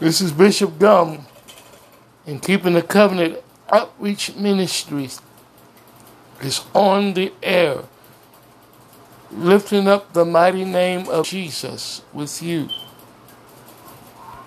This is Bishop Gum and Keeping the Covenant Outreach Ministries is on the air, lifting up the mighty name of Jesus with you.